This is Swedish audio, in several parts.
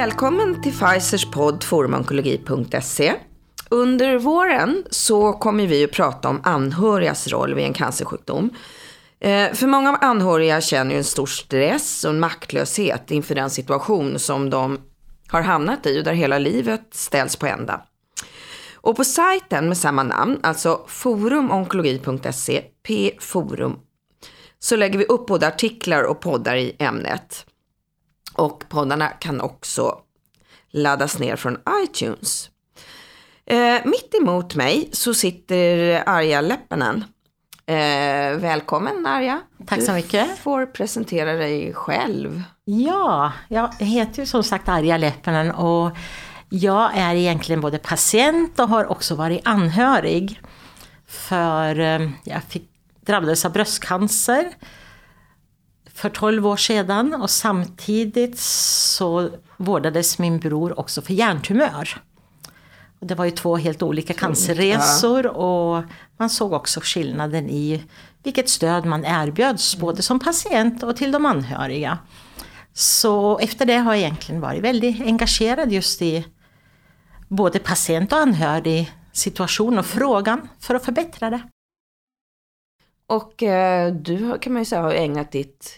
Välkommen till Pfizers podd forumonkologi.se. Under våren så kommer vi att prata om anhörigas roll vid en cancersjukdom. För många av anhöriga känner ju en stor stress och en maktlöshet inför den situation som de har hamnat i och där hela livet ställs på ända. Och på sajten med samma namn, alltså forumonkologi.se, p-forum, så lägger vi upp både artiklar och poddar i ämnet. Och poddarna kan också laddas ner från iTunes. Mitt emot mig så sitter Arja Läppänen. Välkommen Arja. Tack så mycket. Du får presentera dig själv. Ja, jag heter ju som sagt Arja Läppänen och jag är egentligen både patient och har också varit anhörig. För jag drabbades av bröstcancer för 12 år sedan och samtidigt så vårdades min bror också för hjärntumör. Det var ju 2 helt olika cancerresor och man såg också skillnaden i vilket stöd man erbjöds både som patient och till de anhöriga. Så efter det har jag egentligen varit väldigt engagerad just i både patient och anhörig situation och frågan för att förbättra det. Och du kan man ju säga har ägnat ditt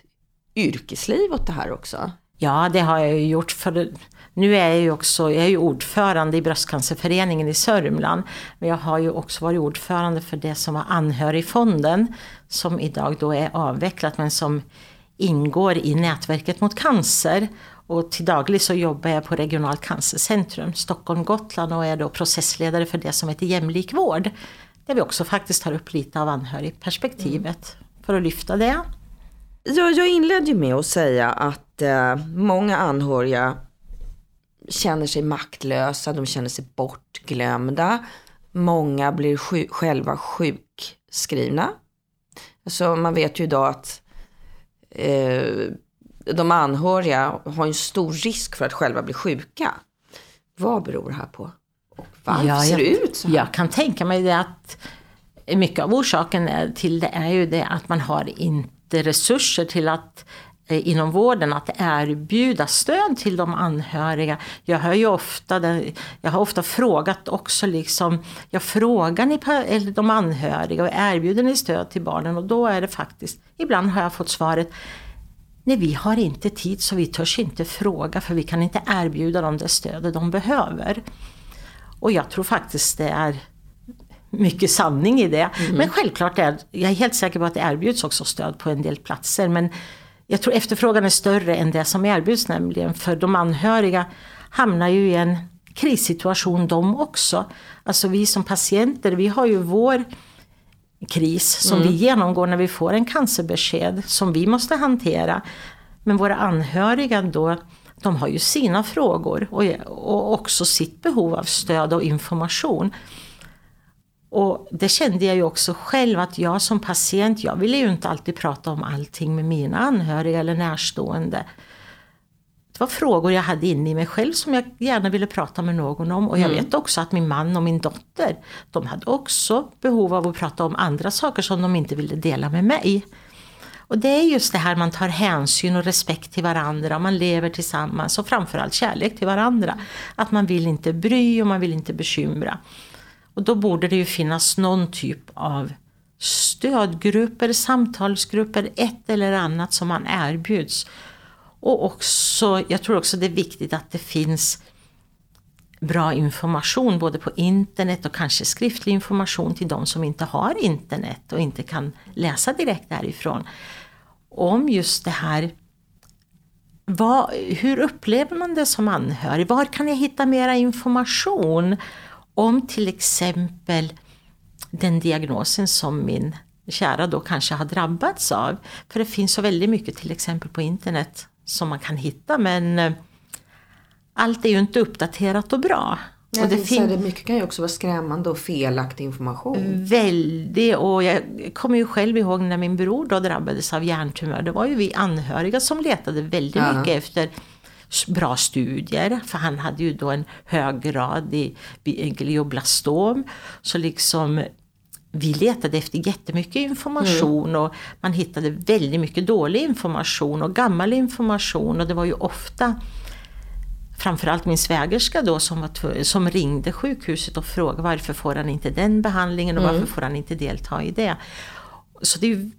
yrkesliv åt det här också. Ja, det har jag ju gjort. För nu är jag ju också ordförande i bröstcancerföreningen i Sörmland. Men jag har ju också varit ordförande för det som var anhörigfonden. Som idag då är avvecklat men som ingår i nätverket mot cancer. Och till daglig så jobbar jag på regionalt cancercentrum Stockholm Gotland. Och är då processledare för det som heter jämlik vård. Där vi också faktiskt tar upp lite av anhörigperspektivet för att lyfta det. Jag inledde ju med att säga att många anhöriga känner sig maktlösa, de känner sig bortglömda. Många blir själva sjukskrivna. Alltså man vet ju idag att de anhöriga har en stor risk för att själva bli sjuka. Vad beror det här på? Och varför ser det ut så här? Jag kan tänka mig det att mycket av orsaken till det är ju det att man har inte resurser till att inom vården att erbjuda stöd till de anhöriga. Jag har ofta frågat också liksom, jag frågar ni de anhöriga och erbjuder ni stöd till barnen, och då är det faktiskt, ibland har jag fått svaret nej, vi har inte tid så vi törs inte fråga för vi kan inte erbjuda dem det stöd de behöver. Och jag tror faktiskt det är mycket sanning i det. Mm. Men självklart jag är helt säker på att det erbjuds också stöd på en del platser. Men jag tror efterfrågan är större än det som erbjuds nämligen. För de anhöriga hamnar ju i en krissituation de också. Alltså vi som patienter, vi har ju vår kris som vi genomgår när vi får en cancerbesked som vi måste hantera. Men våra anhöriga då, de har ju sina frågor och också sitt behov av stöd och information. Och det kände jag ju också själv att jag som patient, jag ville ju inte alltid prata om allting med mina anhöriga eller närstående. Det var frågor jag hade inne i mig själv som jag gärna ville prata med någon om. Och jag vet också att min man och min dotter, de hade också behov av att prata om andra saker som de inte ville dela med mig. Och det är just det här, man tar hänsyn och respekt till varandra, man lever tillsammans och framförallt kärlek till varandra. Att man vill inte bry och man vill inte bekymra. Och då borde det ju finnas någon typ av stödgrupper, samtalsgrupper, ett eller annat som man erbjuds. Och också, jag tror också det är viktigt att det finns bra information både på internet och kanske skriftlig information till de som inte har internet och inte kan läsa direkt därifrån. Om just det här, hur upplever man det som anhörig? Var kan jag hitta mera information? Om till exempel den diagnosen som min kära då kanske har drabbats av. För det finns så väldigt mycket till exempel på internet som man kan hitta. Men allt är ju inte uppdaterat och bra. Ja, och mycket kan ju också vara skrämmande och felaktig information. Väldigt. Och jag kommer ju själv ihåg när min bror då drabbades av hjärntumör. Det var ju vi anhöriga som letade väldigt mycket efter bra studier, för han hade ju då en hög grad i glioblastom, så liksom vi letade efter jättemycket information och man hittade väldigt mycket dålig information och gammal information, och det var ju ofta framförallt min svägerska då som ringde sjukhuset och frågade varför får han inte den behandlingen och varför får han inte delta i det. Så det är ju,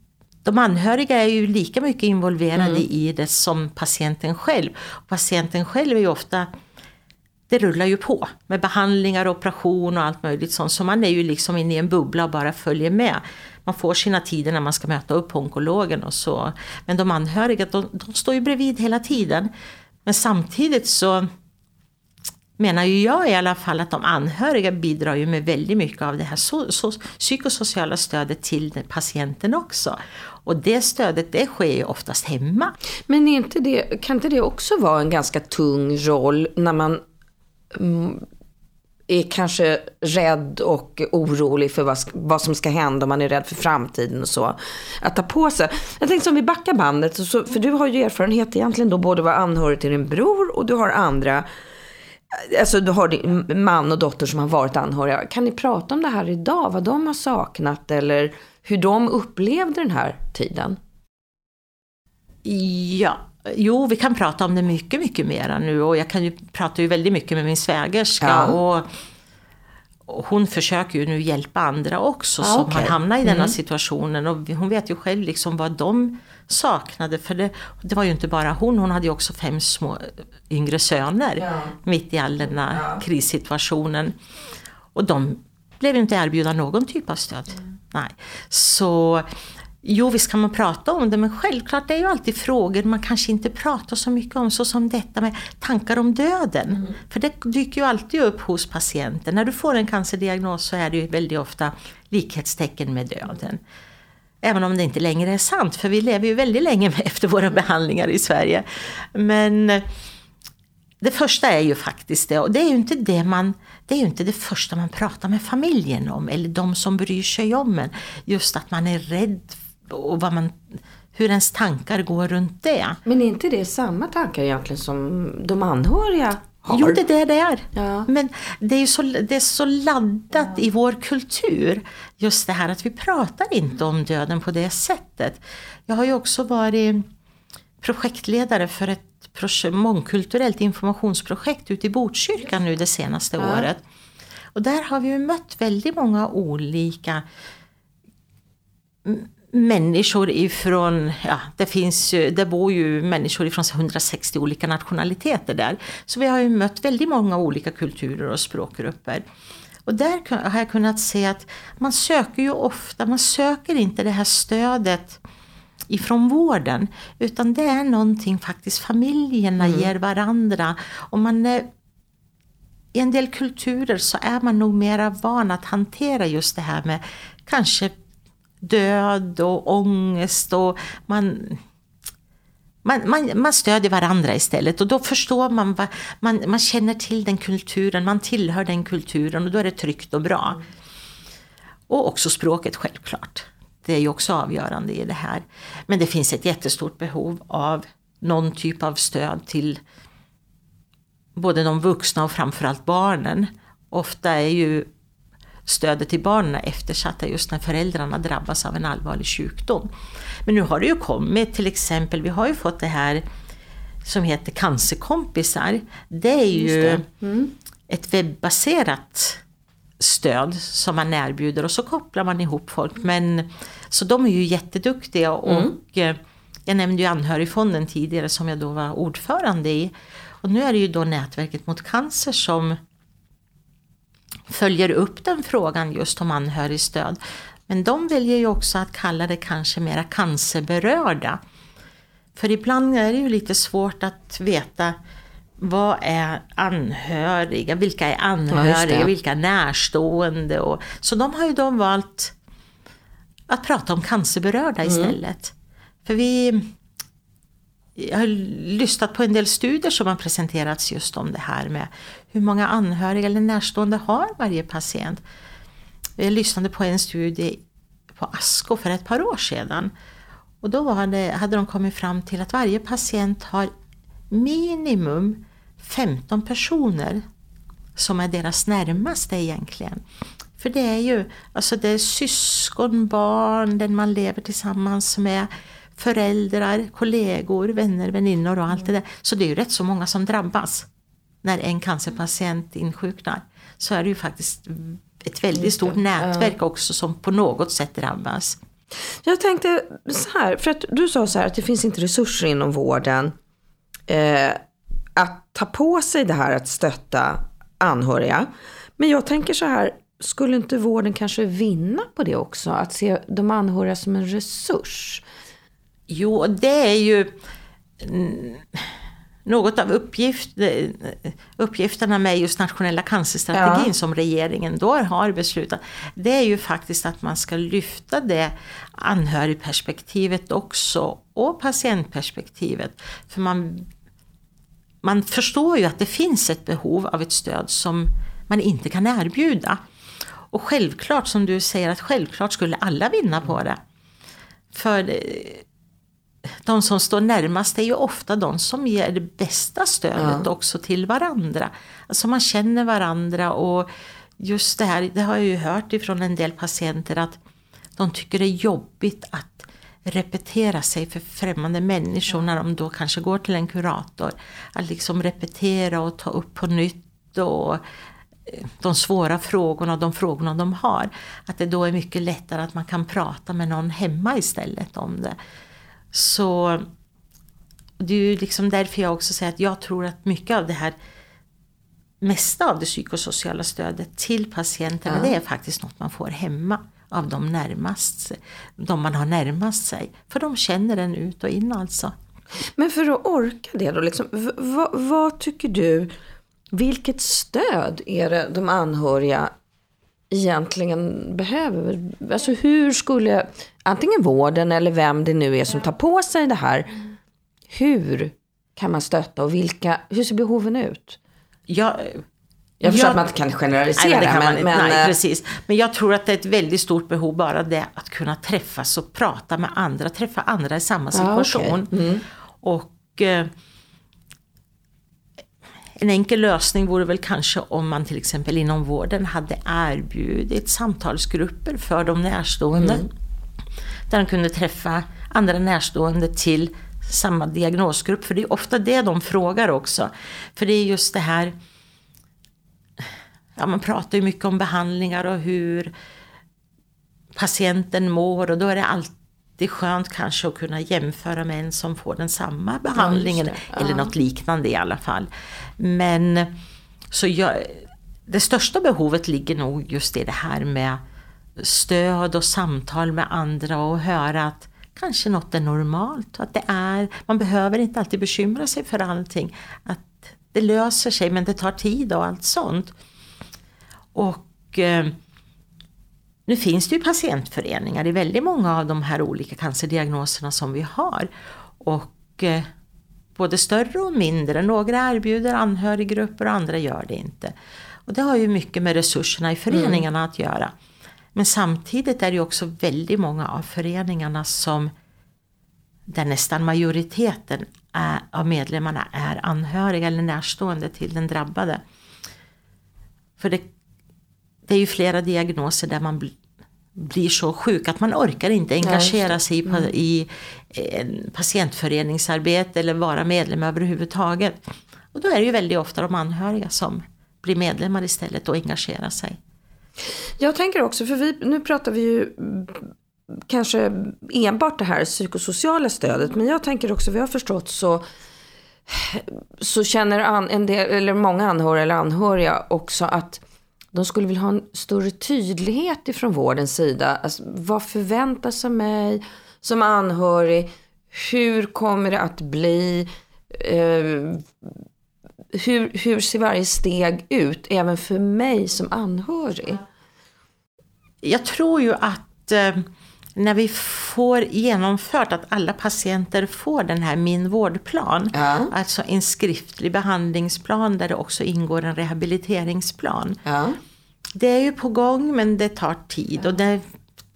de anhöriga är ju lika mycket involverade i det som patienten själv. Och patienten själv är ju ofta, det rullar ju på med behandlingar, operation och allt möjligt sånt. Så man är ju liksom inne i en bubbla och bara följer med. Man får sina tider när man ska möta upp onkologen och så. Men de anhöriga, de står ju bredvid hela tiden. Men samtidigt så menar ju jag i alla fall att de anhöriga bidrar ju med väldigt mycket av det här psykosociala stödet till patienten också. Och det stödet, det sker ju oftast hemma. Men är inte det, kan inte det också vara en ganska tung roll när man är kanske rädd och orolig för vad som ska hända, om man är rädd för framtiden och så, att ta på sig. Jag tänkte om vi backar bandet, så, för du har ju erfarenhet egentligen då, både var anhörig till din bror och du har andra, alltså du har din man och dotter som har varit anhöriga. Kan ni prata om det här idag, vad de har saknat eller hur de upplevde den här tiden? Ja. Jo, vi kan prata om det mycket, mycket mer nu. Och jag kan ju prata ju väldigt mycket med min svägerska. Ja. Och hon försöker ju nu hjälpa andra också som har hamnat i denna situationen. Och hon vet ju själv liksom vad de saknade. För det var ju inte bara hon hade ju också 5 små yngre söner mitt i all denna krissituationen. Och de blev ju inte erbjuda någon typ av stöd. Nej. Så... Jo, visst kan man prata om det, men självklart det är ju alltid frågor man kanske inte pratar så mycket om, så som detta med tankar om döden. För det dyker ju alltid upp hos patienten. När du får en cancerdiagnos så är det ju väldigt ofta likhetstecken med döden. Även om det inte längre är sant, för vi lever ju väldigt länge efter våra behandlingar i Sverige. Men det första är ju faktiskt det, och det är ju inte det det är ju inte det första man pratar med familjen om, eller de som bryr sig om en. Just att man är rädd och hur ens tankar går runt det. Men är inte det samma tankar egentligen som de anhöriga har? Jo, det är det är. Ja. Men det är ju så laddat i vår kultur. Just det här att vi pratar inte om döden på det sättet. Jag har ju också varit projektledare för ett mångkulturellt informationsprojekt ute i Botkyrka nu det senaste året. Och där har vi ju mött väldigt många olika människor ifrån, det bor ju människor ifrån 160 olika nationaliteter där. Så vi har ju mött väldigt många olika kulturer och språkgrupper. Och där har jag kunnat se att man söker inte det här stödet ifrån vården, utan det är någonting faktiskt familjerna ger varandra. Och i en del kulturer så är man nog mera van att hantera just det här med kanske död och ångest, och man stödjer varandra istället, och då förstår man vad, man känner till den kulturen, man tillhör den kulturen, och då är det tryggt och bra. Och också språket självklart. Det är ju också avgörande i det här. Men det finns ett jättestort behov av någon typ av stöd till både de vuxna och framförallt barnen. Ofta är ju stödet till barnen eftersatta just när föräldrarna drabbas av en allvarlig sjukdom. Men nu har det ju kommit, till exempel, vi har ju fått det här som heter Cancerkompisar. Det är ju ett webbaserat stöd som man erbjuder, och så kopplar man ihop folk. Men, så de är ju jätteduktiga, och jag nämnde ju Anhörigfonden tidigare som jag då var ordförande i. Och nu är det ju då nätverket mot cancer som följer upp den frågan just om anhörigstöd. Men de väljer ju också att kalla det kanske mera cancerberörda. För ibland är det ju lite svårt att veta vad är anhöriga, vilka är anhöriga, vilka är närstående. Så de har ju då valt att prata om cancerberörda istället. För jag har lyssnat på en del studier som har presenterats just om det här med hur många anhöriga eller närstående har varje patient. Jag lyssnade på en studie på Asco för ett par år sedan. Och då hade de kommit fram till att varje patient har minimum 15 personer som är deras närmaste egentligen. För det är ju, alltså det är syskon, barn, den man lever tillsammans med, föräldrar, kollegor, vänner, väninnor och allt det där. Så det är ju rätt så många som drabbas när en cancerpatient insjuknar, så är det ju faktiskt ett väldigt stort nätverk också som på något sätt drabbas. Jag tänkte så här, för att du sa så här att det finns inte resurser inom vården att ta på sig det här att stötta anhöriga. Men jag tänker så här, skulle inte vården kanske vinna på det också? Att se de anhöriga som en resurs? Jo, det är ju något av uppgifterna med just nationella cancerstrategin som regeringen då har beslutat. Det är ju faktiskt att man ska lyfta det anhörigperspektivet också och patientperspektivet. För man förstår ju att det finns ett behov av ett stöd som man inte kan erbjuda. Och självklart, som du säger, att självklart skulle alla vinna på det. För de som står närmast är ju ofta de som ger det bästa stödet också till varandra. Alltså man känner varandra, och just det här, det har jag ju hört ifrån en del patienter att de tycker det är jobbigt att repetera sig för främmande människor när de då kanske går till en kurator. Att liksom repetera och ta upp på nytt och de svåra frågorna och de frågorna de har. Att det då är mycket lättare att man kan prata med någon hemma istället om det. Så det är ju liksom därför jag också säger att jag tror att mycket av det här, mesta av det psykosociala stödet till patienterna, det är faktiskt något man får hemma av de man har närmast sig. För de känner den ut och in alltså. Men för att orka det då, liksom, vad tycker du, vilket stöd är det de anhöriga egentligen behöver? Alltså hur skulle antingen vården eller vem det nu är som tar på sig det här, hur kan man stötta och hur ser behoven ut? Jag förstår att man inte kan generalisera, nej, nej, precis. Men jag tror att det är ett väldigt stort behov, bara det att kunna träffas och prata med andra, träffa andra i samma situation. Okay. Och en enkel lösning vore väl kanske om man till exempel inom vården hade erbjudit samtalsgrupper för de närstående. Där de kunde träffa andra närstående till samma diagnosgrupp. För det är ofta det de frågar också. För det är just det här, man pratar ju mycket om behandlingar och hur patienten mår. Och då är det alltid skönt kanske att kunna jämföra med en som får den samma behandlingen. Eller något liknande i alla fall. Men så det största behovet ligger nog just i det här med stöd och samtal med andra och höra att kanske något är normalt, att man behöver inte alltid bekymra sig för allting, att det löser sig men det tar tid och allt sånt. Och nu finns det ju patientföreningar i väldigt många av de här olika cancerdiagnoserna som vi har, och både större och mindre, några erbjuder anhöriggrupper och andra gör det inte, och det har ju mycket med resurserna i föreningarna att göra. Men samtidigt är det också väldigt många av föreningarna som, där nästan majoriteten av medlemmarna är anhöriga eller närstående till den drabbade. För det är ju flera diagnoser där man blir så sjuk att man orkar inte engagera sig i patientföreningsarbete eller vara medlem överhuvudtaget. Och då är det ju väldigt ofta de anhöriga som blir medlemmar istället och engagerar sig. Jag tänker också, för nu pratar vi ju kanske enbart det här psykosociala stödet, men jag tänker också, vi har förstått så känner en del, eller många anhöriga eller anhöriga också, att de skulle vilja ha en större tydlighet ifrån vårdens sida. Alltså, vad förväntas av mig som anhörig? Hur kommer det att bli? Hur ser varje steg ut även för mig som anhörig? Jag tror ju att när vi får genomfört att alla patienter får den här min vårdplan, alltså en skriftlig behandlingsplan där det också ingår en rehabiliteringsplan. Det är ju på gång, men det tar tid, och det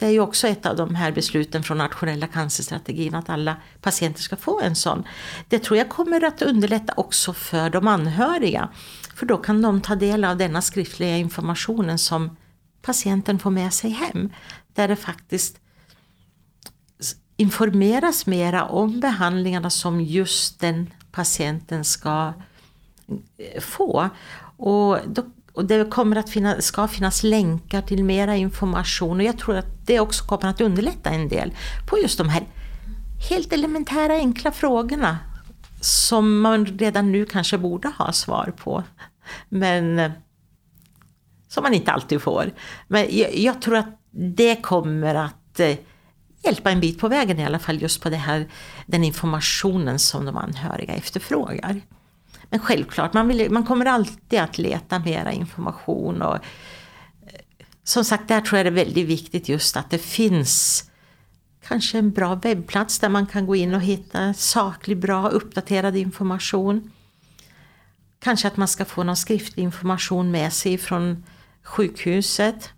är ju också ett av de här besluten från nationella cancerstrategin att alla patienter ska få en sån. Det tror jag kommer att underlätta också för de anhöriga. För då kan de ta del av denna skriftliga informationen som patienten får med sig hem. Där det faktiskt informeras mera om behandlingarna som just den patienten ska få. Och det kommer att ska finnas länkar till mera information. Och jag tror att det också kommer att underlätta en del på just de här helt elementära, enkla frågorna som man redan nu kanske borde ha svar på. Men som man inte alltid får. Men jag tror att det kommer att hjälpa en bit på vägen i alla fall just på det här, den informationen som de anhöriga efterfrågar. Men självklart, man kommer alltid att leta mera information. Och, som sagt, där tror jag det är väldigt viktigt just att det finns kanske en bra webbplats där man kan gå in och hitta saklig, bra, uppdaterad information. Kanske att man ska få någon skriftlig information med sig från sjukhuset.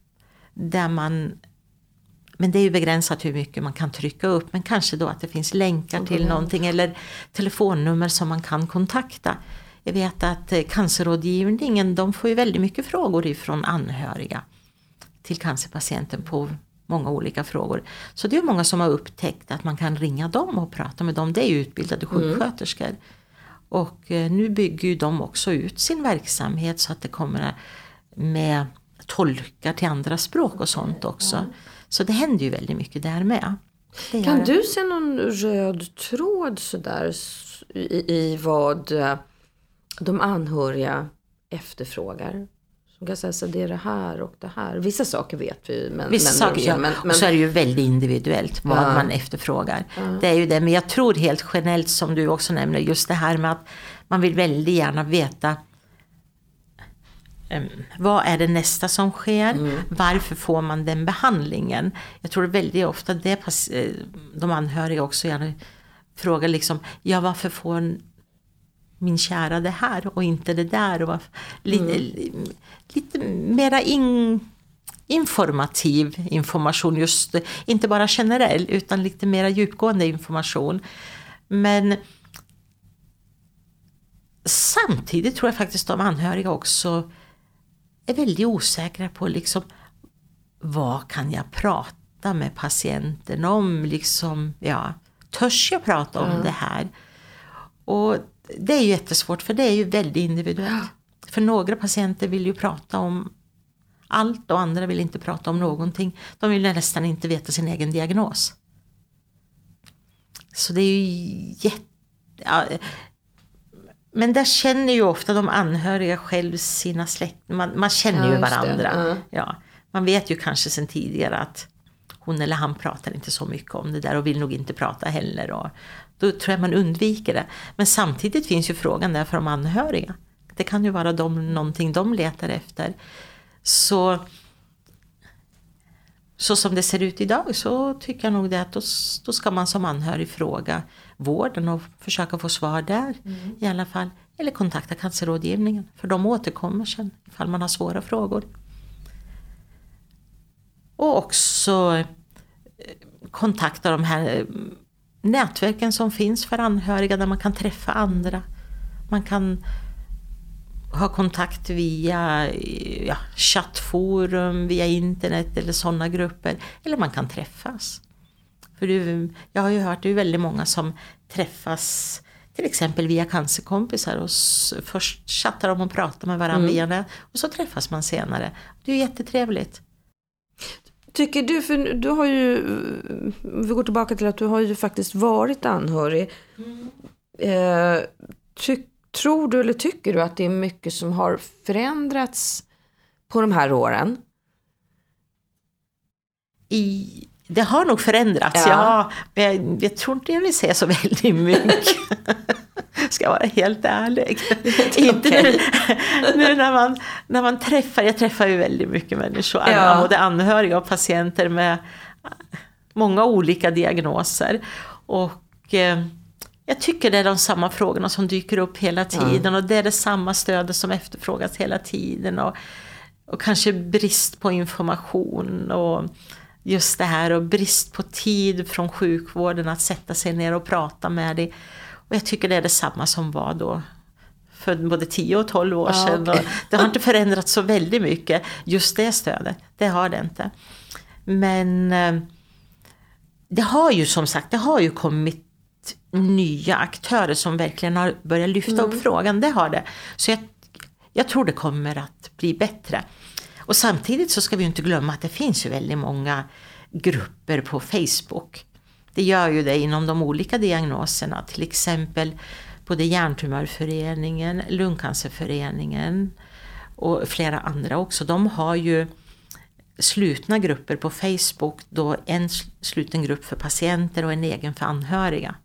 Men det är ju begränsat hur mycket man kan trycka upp. Men kanske då att det finns länkar till någonting eller telefonnummer som man kan kontakta. Jag vet att cancerrådgivningen, de får ju väldigt mycket frågor ifrån anhöriga till cancerpatienten på många olika frågor. Så det är många som har upptäckt att man kan ringa dem och prata med dem. Det är ju utbildade sjuksköterskor. Och nu bygger ju de också ut sin verksamhet så att det kommer med tolkar till andra språk och sånt också. Så det händer ju väldigt mycket där med. Kan du se någon röd tråd så där i vad de anhöriga efterfrågar? Som kan säga så det är det här och det här. Vissa saker vet vi. Men så är det ju väldigt individuellt vad man efterfrågar. Det är ju det. Men jag tror helt generellt som du också nämner just det här med att man vill väldigt gärna veta vad är det nästa som sker? Varför får man den behandlingen? Jag tror väldigt ofta det de anhöriga också gärna frågar liksom, ja varför får min kära det här och inte det där? Och lite mera informativ information just, inte bara generell utan lite mera djupgående information. Men samtidigt tror jag faktiskt de anhöriga också är väldigt osäkra på liksom, vad kan jag prata med patienten om? Liksom, törs jag prata om det här? Och det är ju jättesvårt för det är ju väldigt individuellt. För några patienter vill ju prata om allt och andra vill inte prata om någonting. De vill nästan inte veta sin egen diagnos. Så det är ju men där känner ju ofta de anhöriga själv sina släktingar. Man känner ju varandra. Man vet ju kanske sedan tidigare att hon eller han pratar inte så mycket om det där och vill nog inte prata heller. Och då tror jag man undviker det. Men samtidigt finns ju frågan där för de anhöriga. Det kan ju vara någonting de letar efter. Så som det ser ut idag så tycker jag nog det att då ska man som anhörig fråga vården och försöka få svar där i alla fall. Eller kontakta cancerrådgivningen för de återkommer sen ifall man har svåra frågor. Och också kontakta de här nätverken som finns för anhöriga där man kan träffa andra. Man kan ha kontakt via chattforum, via internet eller sådana grupper. Eller man kan träffas. För jag har ju hört det är väldigt många som träffas till exempel via cancerkompisar. Och först chattar de och pratar med varandra via det. Och så träffas man senare. Det är ju jättetrevligt. Tycker du, för du har ju, vi går tillbaka till att du har ju faktiskt varit anhörig. Tror du eller tycker du att det är mycket som har förändrats på de här åren? Det har nog förändrats, men jag tror inte jag vill säga så väldigt mycket. Ska jag vara helt ärlig. Inte nu när man träffar, jag träffar ju väldigt mycket människor, både anhöriga och patienter med många olika diagnoser. Och jag tycker det är de samma frågorna som dyker upp hela tiden och det är det samma stödet som efterfrågas hela tiden och kanske brist på information och just det här och brist på tid från sjukvården att sätta sig ner och prata med dig. Och jag tycker det är det samma som var då för både 10 och 12 år sedan. Okay. Det har inte förändrats så väldigt mycket just det stödet, det har det inte. Men det har ju som sagt, det har ju kommit nya aktörer som verkligen har börjat lyfta upp frågan. Det har det. Så jag tror det kommer att bli bättre. Och samtidigt så ska vi ju inte glömma att det finns ju väldigt många grupper på Facebook. Det gör ju det inom de olika diagnoserna. Till exempel både Hjärntumörföreningen, Lungcancerföreningen och flera andra också. De har ju slutna grupper på Facebook, då en sluten grupp för patienter och en egen för anhöriga.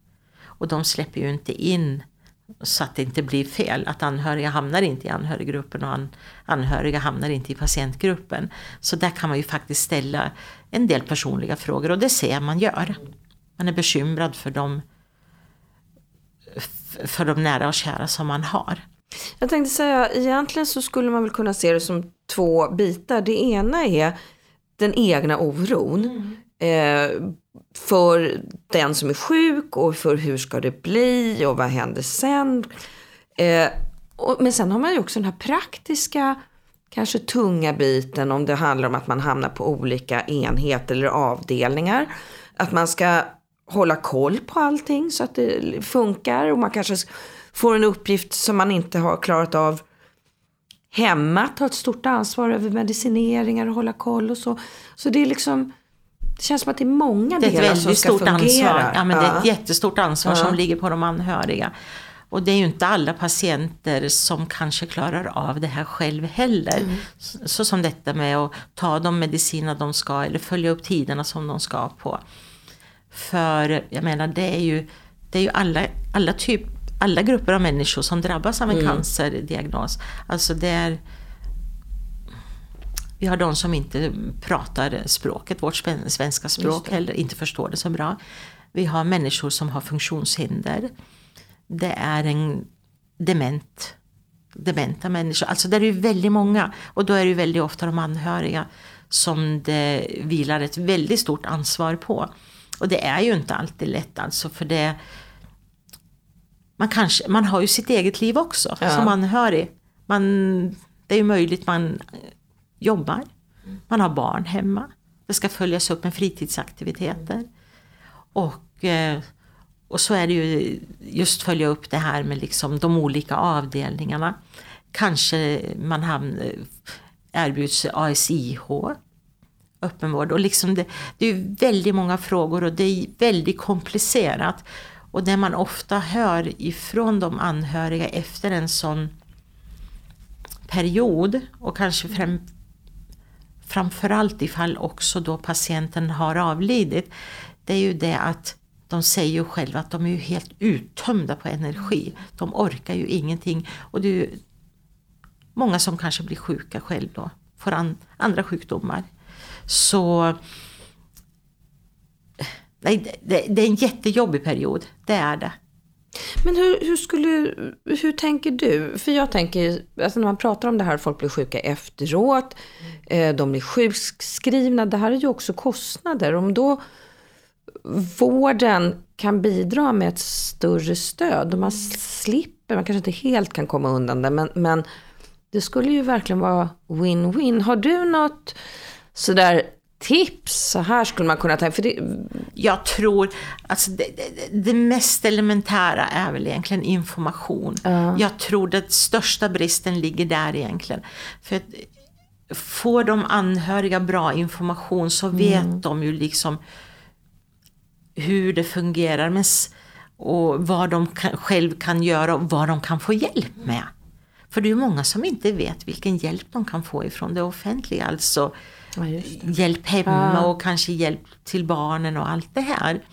Och de släpper ju inte in så att det inte blir fel. Att anhöriga hamnar inte i anhöriggruppen och anhöriga hamnar inte i patientgruppen. Så där kan man ju faktiskt ställa en del personliga frågor, och det ser man gör. Man är bekymrad för de nära och kära som man har. Jag tänkte säga, egentligen så skulle man väl kunna se det som två bitar. Det ena är den egna oron för den som är sjuk och för hur ska det bli och vad händer sen. Men sen har man ju också den här praktiska, kanske tunga biten om det handlar om att man hamnar på olika enheter eller avdelningar. Att man ska hålla koll på allting så att det funkar, och man kanske får en uppgift som man inte har klarat av hemma, ta ett stort ansvar över medicineringar och hålla koll och så. Så det är liksom, det känns som att det är många delar som ska fungera. Ansvar. Ja, men det är ett jättestort ansvar som ligger på de anhöriga. Och det är ju inte alla patienter som kanske klarar av det här själv heller. Så som detta med att ta de mediciner de ska, eller följa upp tiderna som de ska på. För jag menar, det är ju alla grupper av människor som drabbas av en cancerdiagnos. Alltså vi har de som inte pratar språket, vårt svenska språk, eller inte förstår det så bra. Vi har människor som har funktionshinder. Det är en dementa människor. Alltså där är ju väldigt många, och då är det ju väldigt ofta de anhöriga som det vilar ett väldigt stort ansvar på. Och det är ju inte alltid lätt, alltså, för det man har ju sitt eget liv också som anhörig. Det är ju möjligt, man jobbar, man har barn hemma, det ska följas upp med fritidsaktiviteter och så är det ju just följa upp det här med liksom de olika avdelningarna. Kanske man erbjuds ASIH, öppenvård, och liksom det är ju väldigt många frågor och det är väldigt komplicerat. Och det man ofta hör ifrån de anhöriga efter en sån period, och kanske framförallt ifall också då patienten har avlidit, det är ju det att de säger ju själva att de är ju helt uttömda på energi. De orkar ju ingenting, och det är ju många som kanske blir sjuka själv då, får andra sjukdomar. Så nej, det är en jättejobbig period, det är det. Men hur tänker du? För jag tänker, alltså när man pratar om det här, folk blir sjuka efteråt, de blir sjukskrivna, det här är ju också kostnader. Om då vården kan bidra med ett större stöd, och man slipper, man kanske inte helt kan komma undan det, men det skulle ju verkligen vara win-win. Har du något sådär tips, så här skulle man kunna ta? För det, jag tror alltså det mest elementära är väl egentligen information. Jag tror det största bristen ligger där egentligen. För att får de anhöriga bra information så vet de ju liksom hur det fungerar och vad de själv kan göra och vad de kan få hjälp med. För det är ju många som inte vet vilken hjälp de kan få ifrån det offentliga, alltså hjälp hemma och kanske hjälp till barnen och allt det här.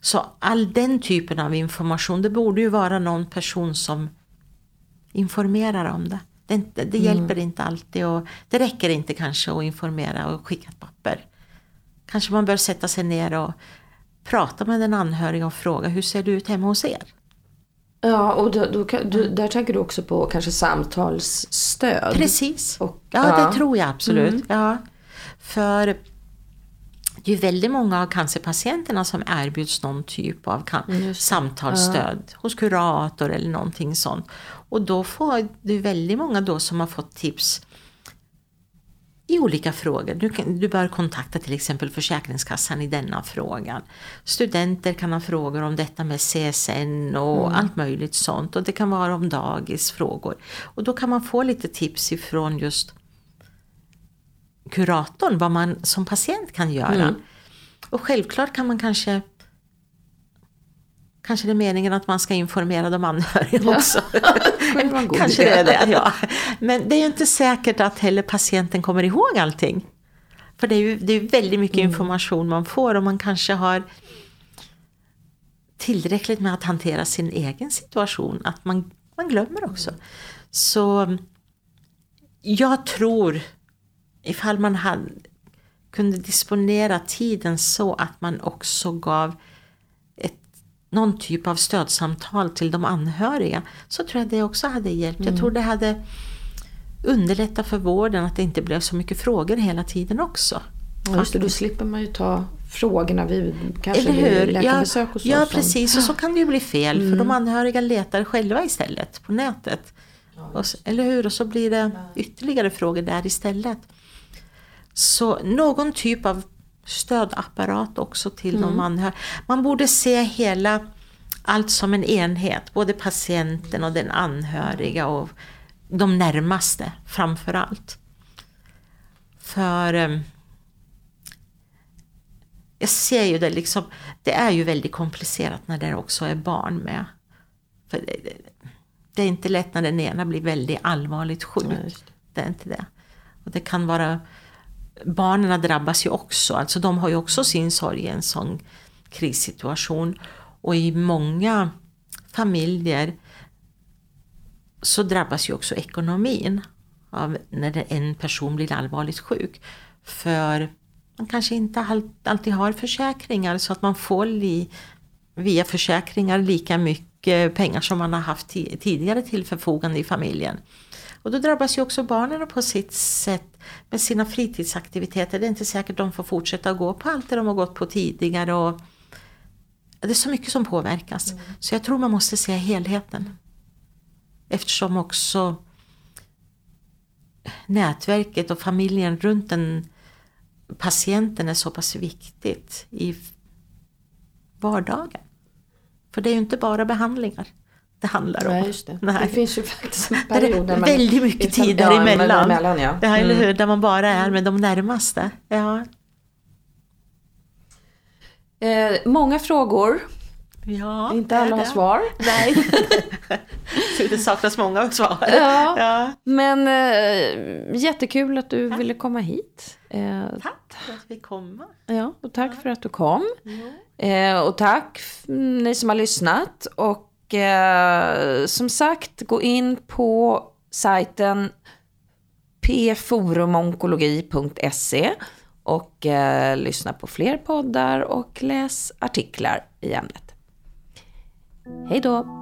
Så all den typen av information, det borde ju vara någon person som informerar om det. Det hjälper inte alltid, och det räcker inte kanske att informera och skicka ett papper. Kanske man bör sätta sig ner och prata med den anhöriga och fråga, hur ser det ut hemma hos er? Ja, och där tänker du också på kanske samtalsstöd. Precis, det tror jag absolut. För det är ju väldigt många av cancerpatienterna som erbjuds någon typ av samtalsstöd hos kurator eller någonting sånt. Och då får det väldigt många då som har fått tips i olika frågor. Du bör kontakta till exempel Försäkringskassan i denna frågan. Studenter kan ha frågor om detta med CSN och allt möjligt sånt. Och det kan vara om dagisfrågor. Och då kan man få lite tips ifrån just kuratorn, vad man som patient kan göra. Mm. Och självklart kan man kanske det är meningen att man ska informera de anhöriga också. Kanske det är det, ja. Men det är ju inte säkert att heller patienten kommer ihåg allting. För det är ju väldigt mycket information man får, och man kanske har tillräckligt med att hantera sin egen situation, att man glömmer också. Så jag tror, ifall man kunde disponera tiden så att man också gav någon typ av stödsamtal till de anhöriga, så tror jag det också hade hjälpt. Jag tror det hade underlättat för vården, att det inte blev så mycket frågor hela tiden också. Ja, just det, då slipper man ju ta frågorna vid kanske läkarbesök och så. Ja, precis. Och så kan det ju bli fel, för de anhöriga letar själva istället på nätet. Och, eller hur? Och så blir det ytterligare frågor där istället. Så någon typ av stödapparat också till de anhöriga. Man borde se allt som en enhet, både patienten och den anhöriga och de närmaste framför allt. För jag ser ju det liksom, det är ju väldigt komplicerat när det också är barn med. För det är inte lätt när den ena blir väldigt allvarligt sjuk. Nej. Det är inte det. Och det kan vara, barnerna drabbas ju också, alltså de har ju också sin sorg i en sån krissituation, och i många familjer så drabbas ju också ekonomin av när en person blir allvarligt sjuk, för man kanske inte alltid har försäkringar, så att man får via försäkringar lika mycket pengar som man har haft tidigare till förfogande i familjen. Och då drabbas ju också barnen på sitt sätt med sina fritidsaktiviteter. Det är inte säkert de får fortsätta att gå på allt det de har gått på tidigare. Och det är så mycket som påverkas. Mm. Så jag tror man måste se helheten. Eftersom också nätverket och familjen runt den patienten är så pass viktigt i vardagen. För det är ju inte bara behandlingar det handlar om. Nej, just det. Nej. Det finns ju faktiskt en period där man väldigt mycket tid däremellan. Ja. Det här, eller hur, där man bara är med de närmaste. Ja. Många frågor. Ja, inte alla har svar. Nej. Det saknas många svar. Ja. Ja. Men jättekul att du ville komma hit. Tack för att vi kom. Ja, och tack för att du kom. Ja. Och tack ni som har lyssnat, och som sagt, gå in på sajten forumonkologi.se och lyssna på fler poddar och läs artiklar i ämnet. Hej då!